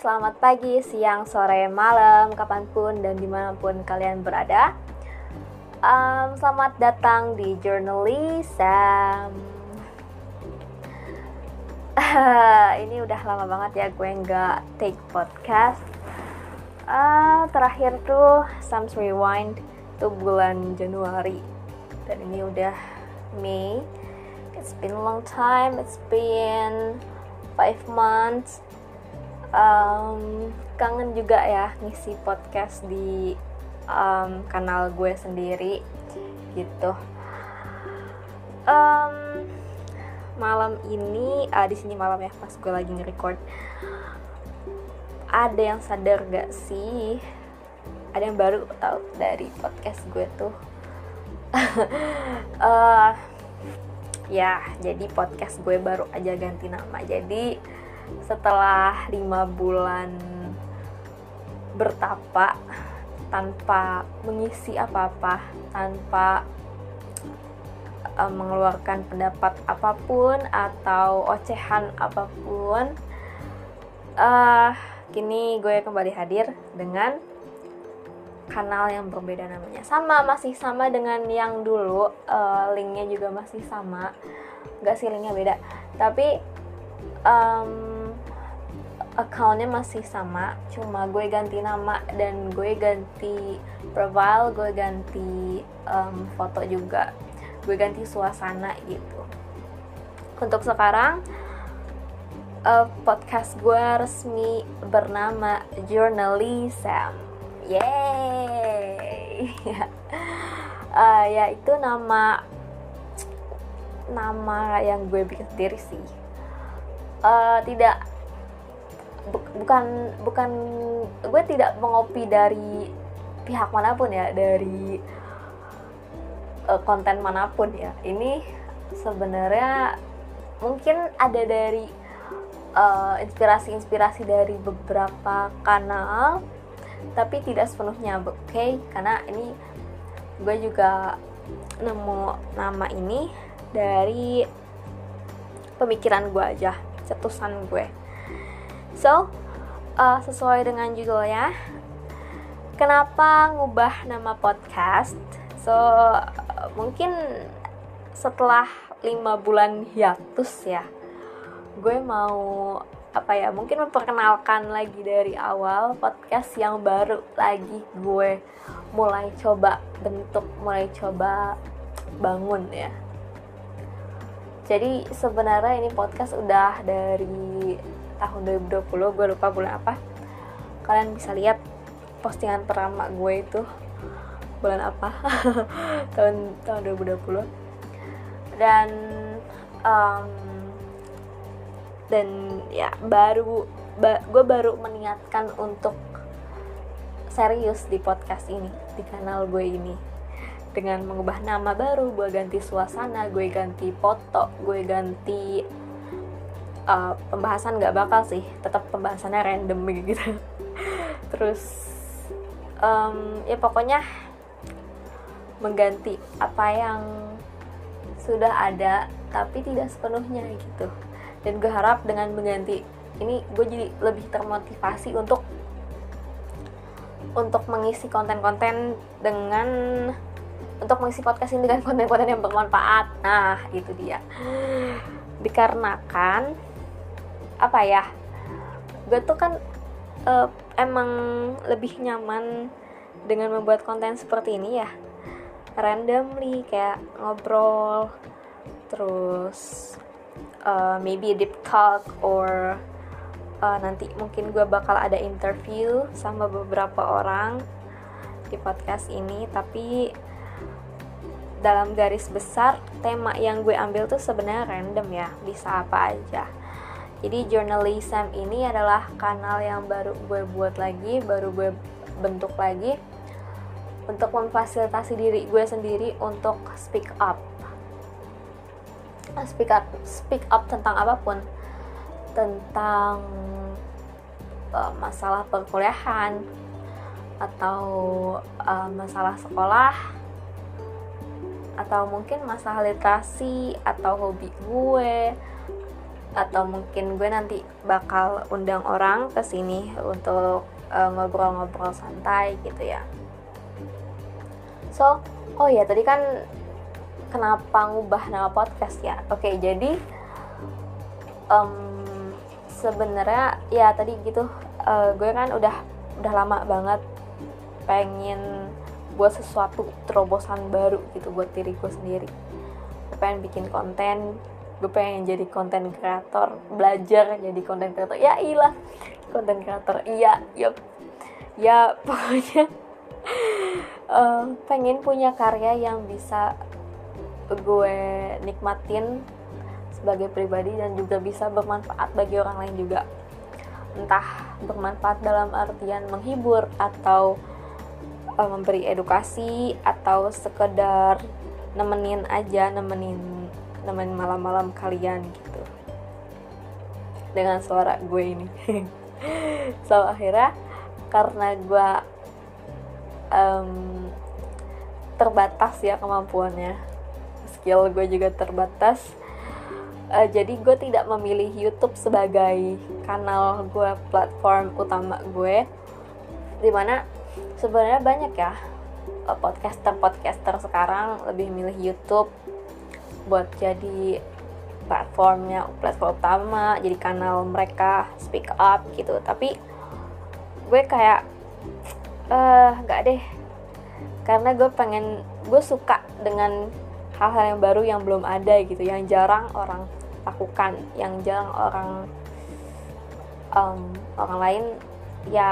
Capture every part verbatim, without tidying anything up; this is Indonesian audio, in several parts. Selamat pagi, siang, sore, malam, kapanpun dan dimanapun kalian berada. um, Selamat datang di Journalism. Ini udah lama banget ya gue gak take podcast. uh, Terakhir tuh Sam's Rewind tuh bulan Januari. Dan ini udah Mei. It's been a long time, it's been five months. Um, kangen juga ya ngisi podcast di um, kanal gue sendiri gitu. Um, malam ini uh, di sini malam ya pas gue lagi nge-record. Ada yang sadar gak sih? Ada yang baru tau dari podcast gue tuh. uh, ya jadi podcast gue baru aja ganti nama. Jadi setelah lima bulan bertapa tanpa mengisi apa-apa, tanpa e, mengeluarkan pendapat apapun atau ocehan apapun, e, kini gue kembali hadir dengan kanal yang berbeda namanya. Sama, masih sama dengan yang dulu, e, linknya juga masih sama, gak sih linknya beda, tapi um, accountnya masih sama, cuma gue ganti nama dan gue ganti profile, gue ganti um, foto juga, gue ganti suasana gitu. Untuk sekarang uh, podcast gue resmi bernama Journalism. Yeay. uh, ya itu nama nama yang gue bikin sendiri sih. Uh, tidak bukan bukan gue tidak mengopi dari pihak manapun ya, dari uh, konten manapun ya. Ini sebenarnya mungkin ada dari uh, inspirasi-inspirasi dari beberapa kanal, tapi tidak sepenuhnya, oke? Okay? Karena ini gue juga nemu nama ini dari pemikiran gue aja, cetusan gue. So, uh, sesuai dengan judulnya, kenapa ngubah nama podcast? So, uh, mungkin setelah lima bulan hiatus ya, gue mau apa ya, mungkin memperkenalkan lagi dari awal podcast yang baru lagi gue mulai coba bentuk, mulai coba bangun ya. Jadi sebenarnya ini podcast udah dari tahun dua ribu dua puluh, gue lupa bulan apa. Kalian bisa lihat postingan pertama gue itu bulan apa. tahun tahun dua ribu dua puluh. Dan um, dan ya baru ba, gue baru meniatkan untuk serius di podcast ini, di kanal gue ini. Dengan mengubah nama baru, gue ganti suasana, gue ganti foto, gue ganti Uh, pembahasan gak bakal sih, tetap pembahasannya random gitu. Terus um, ya pokoknya mengganti apa yang sudah ada tapi tidak sepenuhnya gitu. Dan gue harap dengan mengganti ini gue jadi lebih termotivasi untuk untuk mengisi konten-konten dengan untuk mengisi podcast ini dengan konten-konten yang bermanfaat. Nah itu dia, dikarenakan apa ya, gue tuh kan uh, emang lebih nyaman dengan membuat konten seperti ini ya, randomly kayak ngobrol, terus uh, maybe deep talk or uh, nanti mungkin gue bakal ada interview sama beberapa orang di podcast ini. Tapi dalam garis besar tema yang gue ambil tuh sebenarnya random ya, bisa apa aja. Jadi Journalism ini adalah kanal yang baru gue buat lagi, baru gue bentuk lagi untuk memfasilitasi diri gue sendiri untuk speak up. Speak up, speak up tentang apapun, tentang uh, masalah perkuliahan atau uh, masalah sekolah atau mungkin masalah literasi atau hobi gue atau mungkin gue nanti bakal undang orang ke sini untuk uh, ngobrol-ngobrol santai gitu ya. So, oh ya tadi kan kenapa ngubah nama podcast ya? Oke, jadi um, sebenarnya ya tadi gitu uh, gue kan udah udah lama banget pengen buat sesuatu terobosan baru gitu buat diri gue sendiri. Gue pengen bikin konten. Gue pengen jadi konten kreator, belajar jadi konten kreator. Ya ilah, konten kreator. Iya, yup. Ya pokoknya uh, pengen punya karya yang bisa gue nikmatin sebagai pribadi dan juga bisa bermanfaat bagi orang lain juga. Entah bermanfaat dalam artian menghibur atau uh, memberi edukasi atau sekedar nemenin aja, nemenin nemenin malam-malam kalian gitu dengan suara gue ini. So akhirnya karena gue um, terbatas ya kemampuannya, skill gue juga terbatas, uh, jadi gue tidak memilih YouTube sebagai kanal gue, platform utama gue, dimana sebenarnya banyak ya podcaster-podcaster sekarang lebih milih YouTube buat jadi platformnya, platform utama, jadi kanal mereka, speak up gitu. Tapi gue kayak eh enggak deh, karena gue pengen, gue suka dengan hal-hal yang baru yang belum ada gitu, yang jarang orang lakukan, yang jarang orang um, orang lain ya.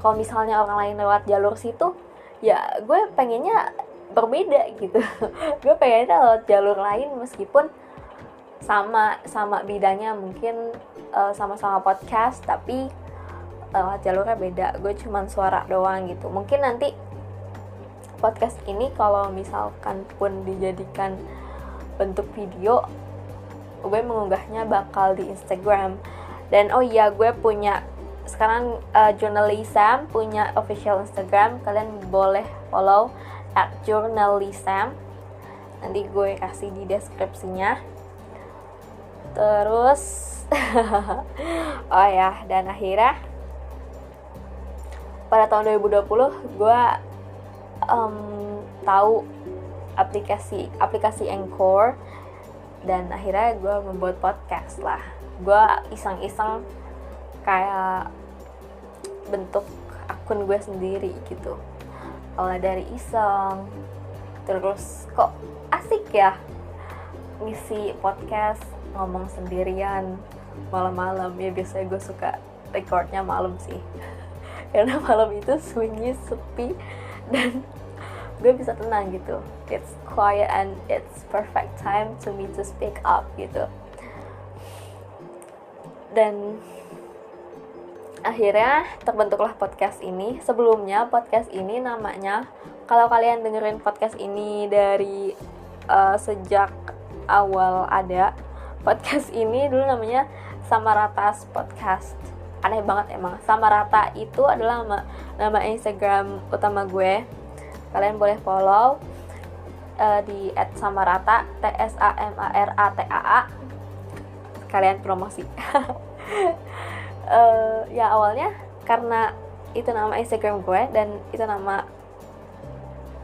Kalau misalnya orang lain lewat jalur situ ya gue pengennya berbeda gitu. Gue pengennya lewat jalur lain meskipun sama sama bidangnya, mungkin uh, sama-sama podcast tapi lewat uh, jalurnya beda. Gue cuman suara doang gitu. Mungkin nanti podcast ini kalau misalkan pun dijadikan bentuk video, gue mengunggahnya bakal di Instagram. Dan oh iya, gue punya sekarang uh, Journalism punya official Instagram. Kalian boleh follow Journalism, nanti gue kasih di deskripsinya. Terus oh ya, dan akhirnya pada tahun dua ribu dua puluh gue um, tahu aplikasi aplikasi Anchor, dan akhirnya gue membuat podcast lah. Gue iseng-iseng kayak bentuk akun gue sendiri gitu. Awalnya dari iseng, terus kok asik ya ngisi podcast ngomong sendirian malam-malam. Ya biasanya gue suka recordnya malam sih, karena malam itu sunyi, sepi, dan gue bisa tenang gitu. It's quiet and it's perfect time to me to speak up gitu. Dan akhirnya terbentuklah podcast ini. Sebelumnya podcast ini namanya, kalau kalian dengerin podcast ini dari uh, sejak awal ada podcast ini, dulu namanya Samarata's Podcast. Aneh banget emang. Samarata itu adalah nama, nama Instagram utama gue. Kalian boleh follow uh, di et samarata, T S A M A R A T A A. Kalian promosi. Uh, ya awalnya karena itu nama Instagram gue dan itu nama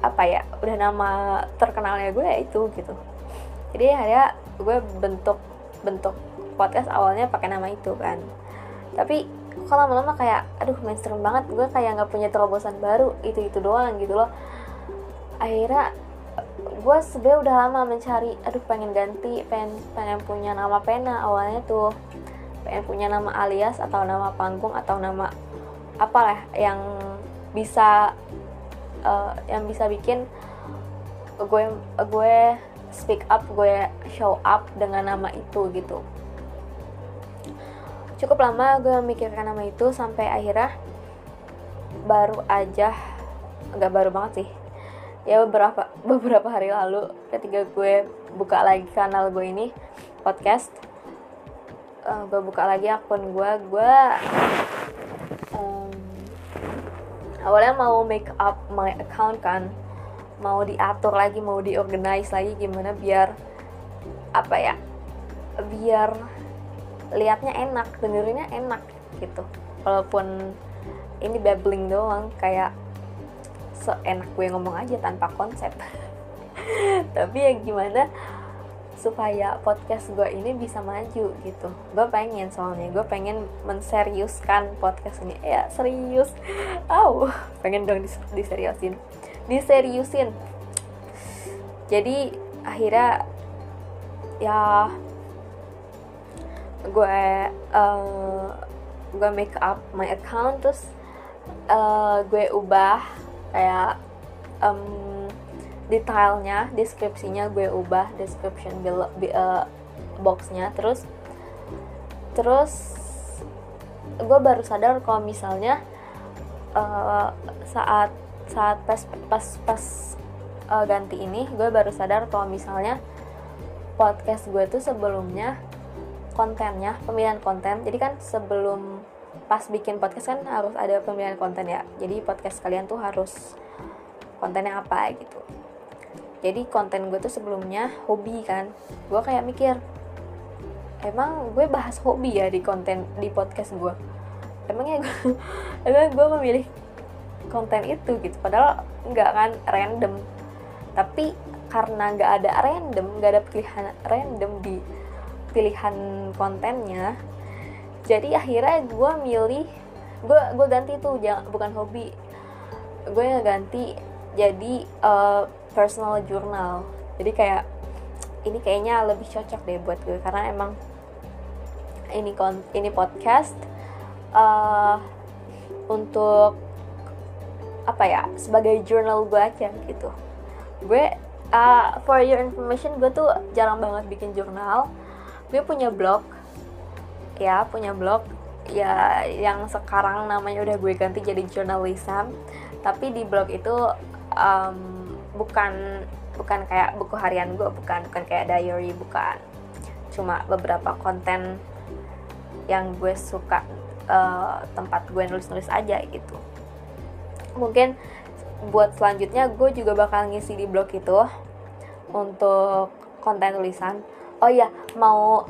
apa ya, udah nama terkenalnya gue itu gitu. Jadi akhirnya gue bentuk bentuk podcast awalnya pakai nama itu kan. Tapi kalau lama-lama kayak aduh mainstream banget, gue kayak nggak punya terobosan baru, itu itu doang gitu loh. Akhirnya gue sebenarnya udah lama mencari, aduh pengen ganti, pengen pengen punya nama pena awalnya tuh. Pengen punya nama alias atau nama panggung atau nama apalah yang bisa uh, yang bisa bikin gue gue speak up, gue show up dengan nama itu gitu. Cukup lama gue memikirkan nama itu sampai akhirnya baru aja, nggak baru banget sih ya, beberapa beberapa hari lalu ketika gue buka lagi kanal gue ini podcast, Uh, gue buka lagi akun gue, gue um, awalnya mau make up my account kan, mau diatur lagi, mau diorganize lagi gimana biar apa ya, biar liatnya enak, dengerinnya enak gitu. Walaupun ini babbling doang, kayak seenak gue ngomong aja tanpa konsep. Tapi ya gimana supaya podcast gue ini bisa maju gitu. Gue pengen soalnya, gue pengen menseriuskan podcast ini. Ya serius, aw, pengen dong diseriusin, diseriusin. Jadi akhirnya ya gue uh, gue make up my account, terus uh, gue ubah kayak um, detailnya, deskripsinya gue ubah, description below, be, uh, boxnya. Terus terus gue baru sadar kalau misalnya uh, saat saat pas pas pas uh, ganti ini, gue baru sadar kalau misalnya podcast gue tuh sebelumnya kontennya, pemilihan konten. Jadi kan sebelum pas bikin podcast kan harus ada pemilihan konten ya. Jadi podcast kalian tuh harus kontennya apa gitu. Jadi konten gue tuh sebelumnya hobi kan. Gue kayak mikir, emang gue bahas hobi ya di konten di podcast gue. Emangnya gue, emang gue memilih konten itu gitu. Padahal enggak kan, random. Tapi karena enggak ada random, enggak ada pilihan random di pilihan kontennya, jadi akhirnya gue milih, gue gue ganti tuh, jangan, bukan hobi, gue ganti jadi uh, personal journal. Jadi kayak ini kayaknya lebih cocok deh buat gue, karena emang ini kon ini podcast uh, untuk apa ya, sebagai journal gue aja gitu. Gue uh, for your information, gue tuh jarang banget bikin jurnal. Gue punya blog, ya punya blog, ya yang sekarang namanya udah gue ganti jadi Journalism. Tapi di blog itu um, bukan bukan kayak buku harian gue, bukan bukan kayak diary, bukan. Cuma beberapa konten yang gue suka, uh, tempat gue nulis-nulis aja gitu. Mungkin buat selanjutnya gue juga bakal ngisi di blog itu untuk konten tulisan. Oh iya, mau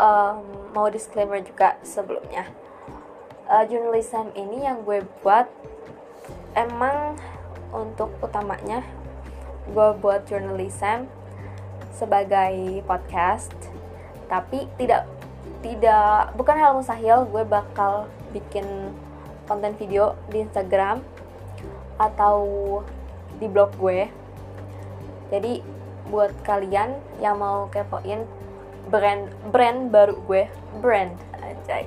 um, mau disclaimer juga sebelumnya. Uh, Journalism ini yang gue buat emang untuk utamanya gue buat Journalism sebagai podcast, tapi tidak tidak bukan hal mustahil gue bakal bikin konten video di Instagram atau di blog gue. Jadi buat kalian yang mau kepoin brand brand baru gue, brand anjay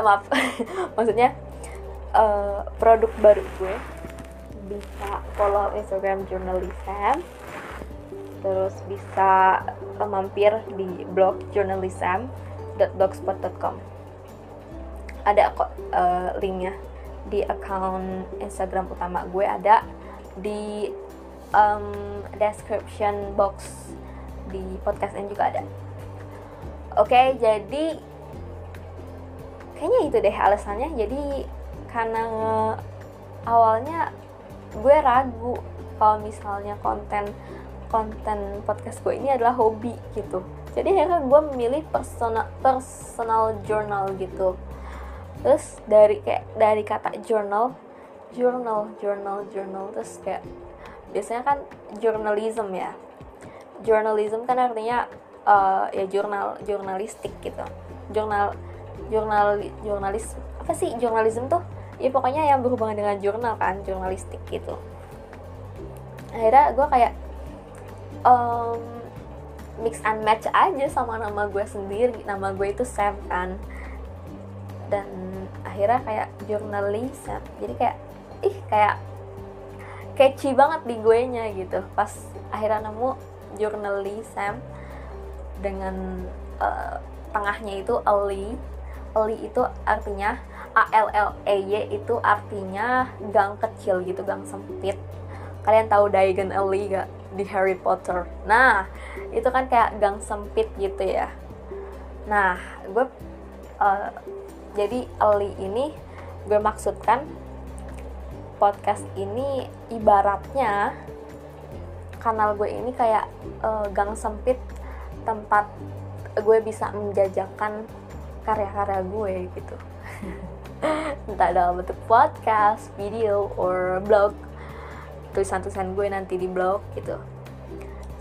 maaf maksudnya uh, produk baru gue, bisa follow Instagram Journalism, terus bisa mampir di blog journalism dot blogspot dot com. Ada kok uh, linknya di account Instagram utama gue, ada di Um, description box di podcast ini juga ada. Oke, okay, jadi kayaknya itu deh alasannya. Jadi karena awalnya gue ragu kalau misalnya konten konten podcast gue ini adalah hobi gitu. Jadi akhirnya gue memilih personal personal journal gitu. Terus dari kayak dari kata journal, journal, journal, journal, terus kayak biasanya kan journalism ya, journalism kan artinya uh, ya jurnal, jurnalistik gitu, jurnal, jurnal, jurnalis apa sih journalism tuh? Ya pokoknya yang berhubungan dengan jurnal kan, jurnalistik gitu. Akhirnya gue kayak um, mix and match aja sama nama gue sendiri, nama gue itu Sam kan, dan akhirnya kayak journalism. Jadi kayak ih kayak catchy banget di gue nya gitu. Pas akhirnya nemu Journalism dengan uh, tengahnya itu Alley. Alley itu artinya A L L E Y, itu artinya gang kecil gitu, gang sempit. Kalian tahu Diagon Alley gak di Harry Potter? Nah itu kan kayak gang sempit gitu ya. Nah gue uh, jadi Alley ini gue maksudkan podcast ini ibaratnya kanal gue ini kayak uh, gang sempit, tempat gue bisa menjajakan karya-karya gue gitu. Entah dalam bentuk podcast, video, or blog, tulisan-tulisan gue nanti di blog gitu.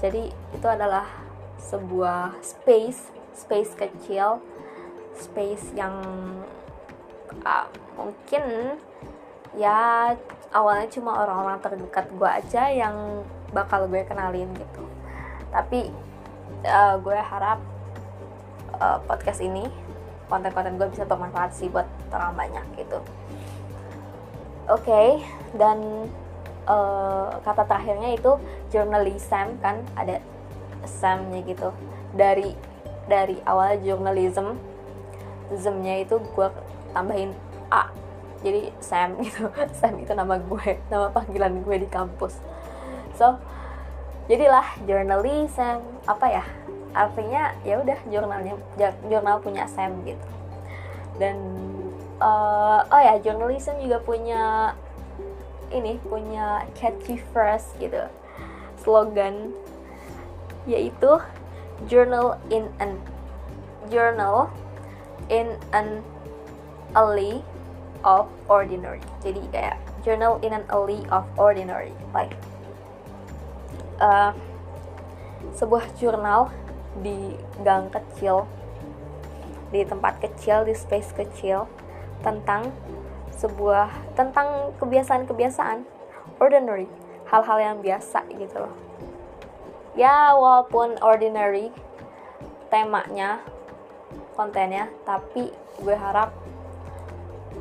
Jadi itu adalah sebuah space, space kecil, space yang uh, mungkin ya awalnya cuma orang-orang terdekat gue aja yang bakal gue kenalin gitu. Tapi uh, gue harap uh, podcast ini, konten-konten gue bisa bermanfaat sih buat orang banyak gitu. Oke, okay, dan uh, kata terakhirnya itu journalism kan, ada Sam-nya gitu. Dari dari awal journalism, Zem-nya itu gue tambahin A, jadi Sam gitu. Sam itu nama gue, nama panggilan gue di kampus. So, jadilah journalism, apa ya? Artinya ya udah jurnalnya, jurnal punya Sam gitu. Dan uh, oh ya, journalism juga punya ini, punya catchy phrase gitu, slogan, yaitu journal in an journal in an alley of ordinary. Jadi kayak journal in an alley of ordinary, like uh, sebuah jurnal di gang kecil, di tempat kecil, di space kecil, tentang sebuah tentang kebiasaan-kebiasaan ordinary, hal-hal yang biasa gitu loh. Ya walaupun ordinary temanya, kontennya, tapi gue harap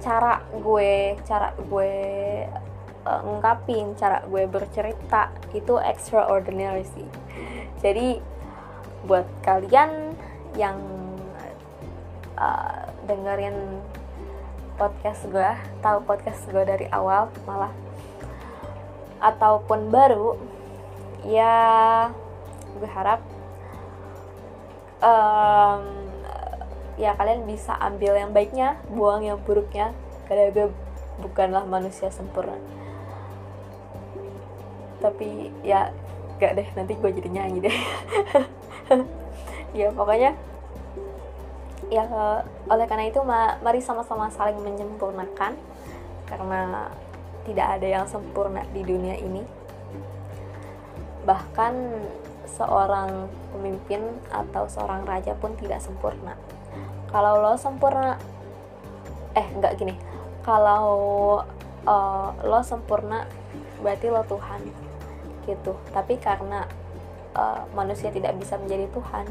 cara gue, cara gue uh, ngungkapin, cara gue bercerita itu extraordinary sih. Jadi buat kalian yang uh, dengerin podcast gue, tahu podcast gue dari awal malah ataupun baru, ya gue harap um, ya kalian bisa ambil yang baiknya, buang yang buruknya, karena gue bukanlah manusia sempurna. Tapi ya gak deh, nanti gue jadi nyanyi deh. Ya pokoknya ya, oleh karena itu mari sama-sama saling menyempurnakan, karena tidak ada yang sempurna di dunia ini. Bahkan seorang pemimpin atau seorang raja pun tidak sempurna. Kalau lo sempurna, eh enggak gini, kalau uh, lo sempurna berarti lo Tuhan gitu. Tapi karena uh, manusia tidak bisa menjadi Tuhan,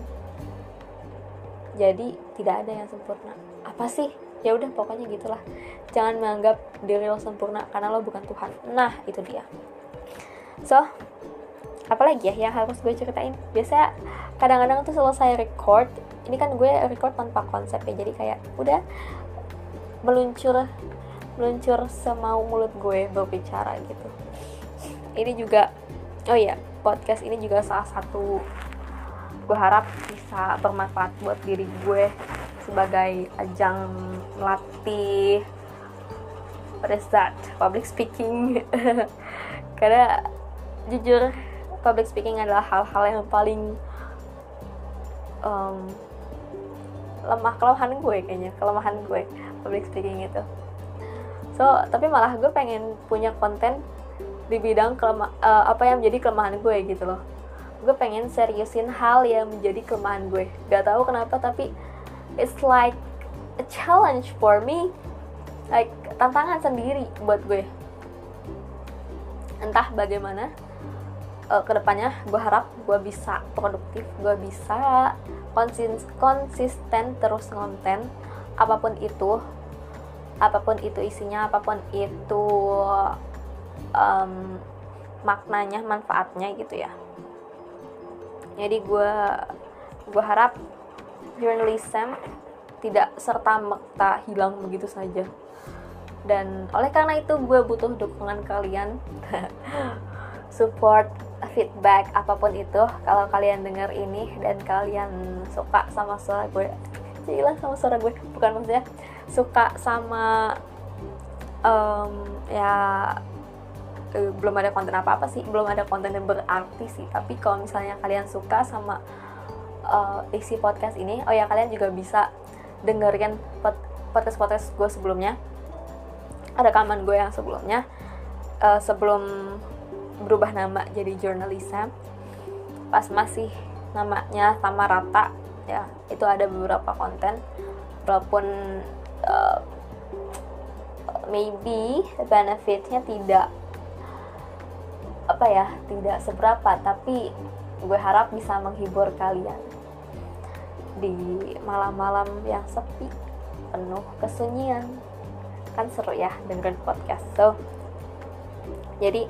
jadi tidak ada yang sempurna. Apa sih? Ya udah pokoknya gitulah. Jangan menganggap diri lo sempurna karena lo bukan Tuhan. Nah itu dia. So apalagi ya yang harus gue ceritain. Biasanya kadang-kadang tuh selesai record, ini kan gue record tanpa konsep ya, jadi kayak udah meluncur meluncur semau mulut gue berbicara gitu. Ini juga, oh iya, podcast ini juga salah satu gue harap bisa bermanfaat buat diri gue sebagai ajang melatih what is that? Public speaking. Karena jujur public speaking adalah hal-hal yang paling um, lemah, kelemahan gue kayaknya, kelemahan gue public speaking itu. So tapi malah gue pengen punya konten di bidang kelema- uh, apa yang menjadi kelemahan gue gitu loh. Gue pengen seriusin hal yang menjadi kelemahan gue. Gak tahu kenapa tapi it's like a challenge for me, like tantangan sendiri buat gue. Entah bagaimana Uh, kedepannya gue harap gue bisa produktif, gue bisa konsis- konsisten terus konten apapun itu, apapun itu isinya, apapun itu um, maknanya, manfaatnya gitu ya. Jadi gue gue harap journalism tidak serta-merta hilang begitu saja. Dan oleh karena itu gue butuh dukungan kalian, support, feedback, apapun itu. Kalau kalian dengar ini dan kalian suka sama suara gue, jelas sama suara gue, bukan maksudnya suka sama um, ya eh, belum ada konten apa-apa sih, belum ada konten yang berarti sih. Tapi kalau misalnya kalian suka sama uh, isi podcast ini. Oh ya, kalian juga bisa dengerin podcast-podcast gue sebelumnya, rekaman gue yang sebelumnya, uh, sebelum berubah nama jadi Journalism, pas masih namanya Samarataa ya, itu ada beberapa konten, walaupun uh, maybe benefitnya tidak apa ya, tidak seberapa, tapi gue harap bisa menghibur kalian di malam-malam yang sepi, penuh kesunyian. Kan seru ya dengerin podcast. So, jadi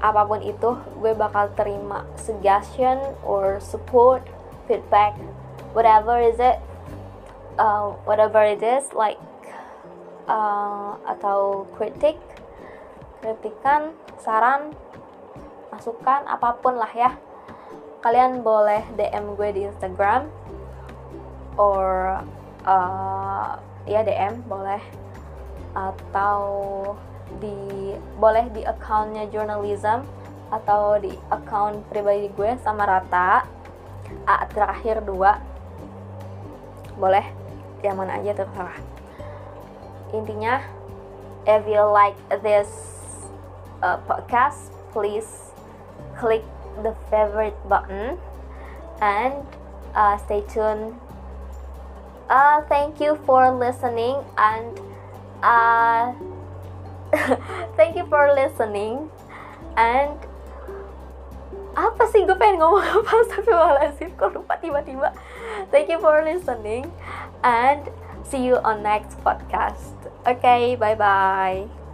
apapun itu, gue bakal terima suggestion or support, feedback, whatever is it, uh, whatever it is, like uh, atau kritik, kritikan, saran, masukan, apapun lah ya. Kalian boleh D M gue di Instagram, or uh, ya D M boleh, atau di boleh di accountnya Journalism atau di account pribadi gue Samarataa A terakhir dua, boleh yang mana aja terserah. Intinya, if you like this uh, podcast, please click the favorite button and uh, stay tuned. Uh, thank you for listening and uh, thank you for listening and apa sih gue pengen ngomong apa tapi malah sih kok lupa tiba-tiba. Thank you for listening and see you on next podcast. Okay, bye bye.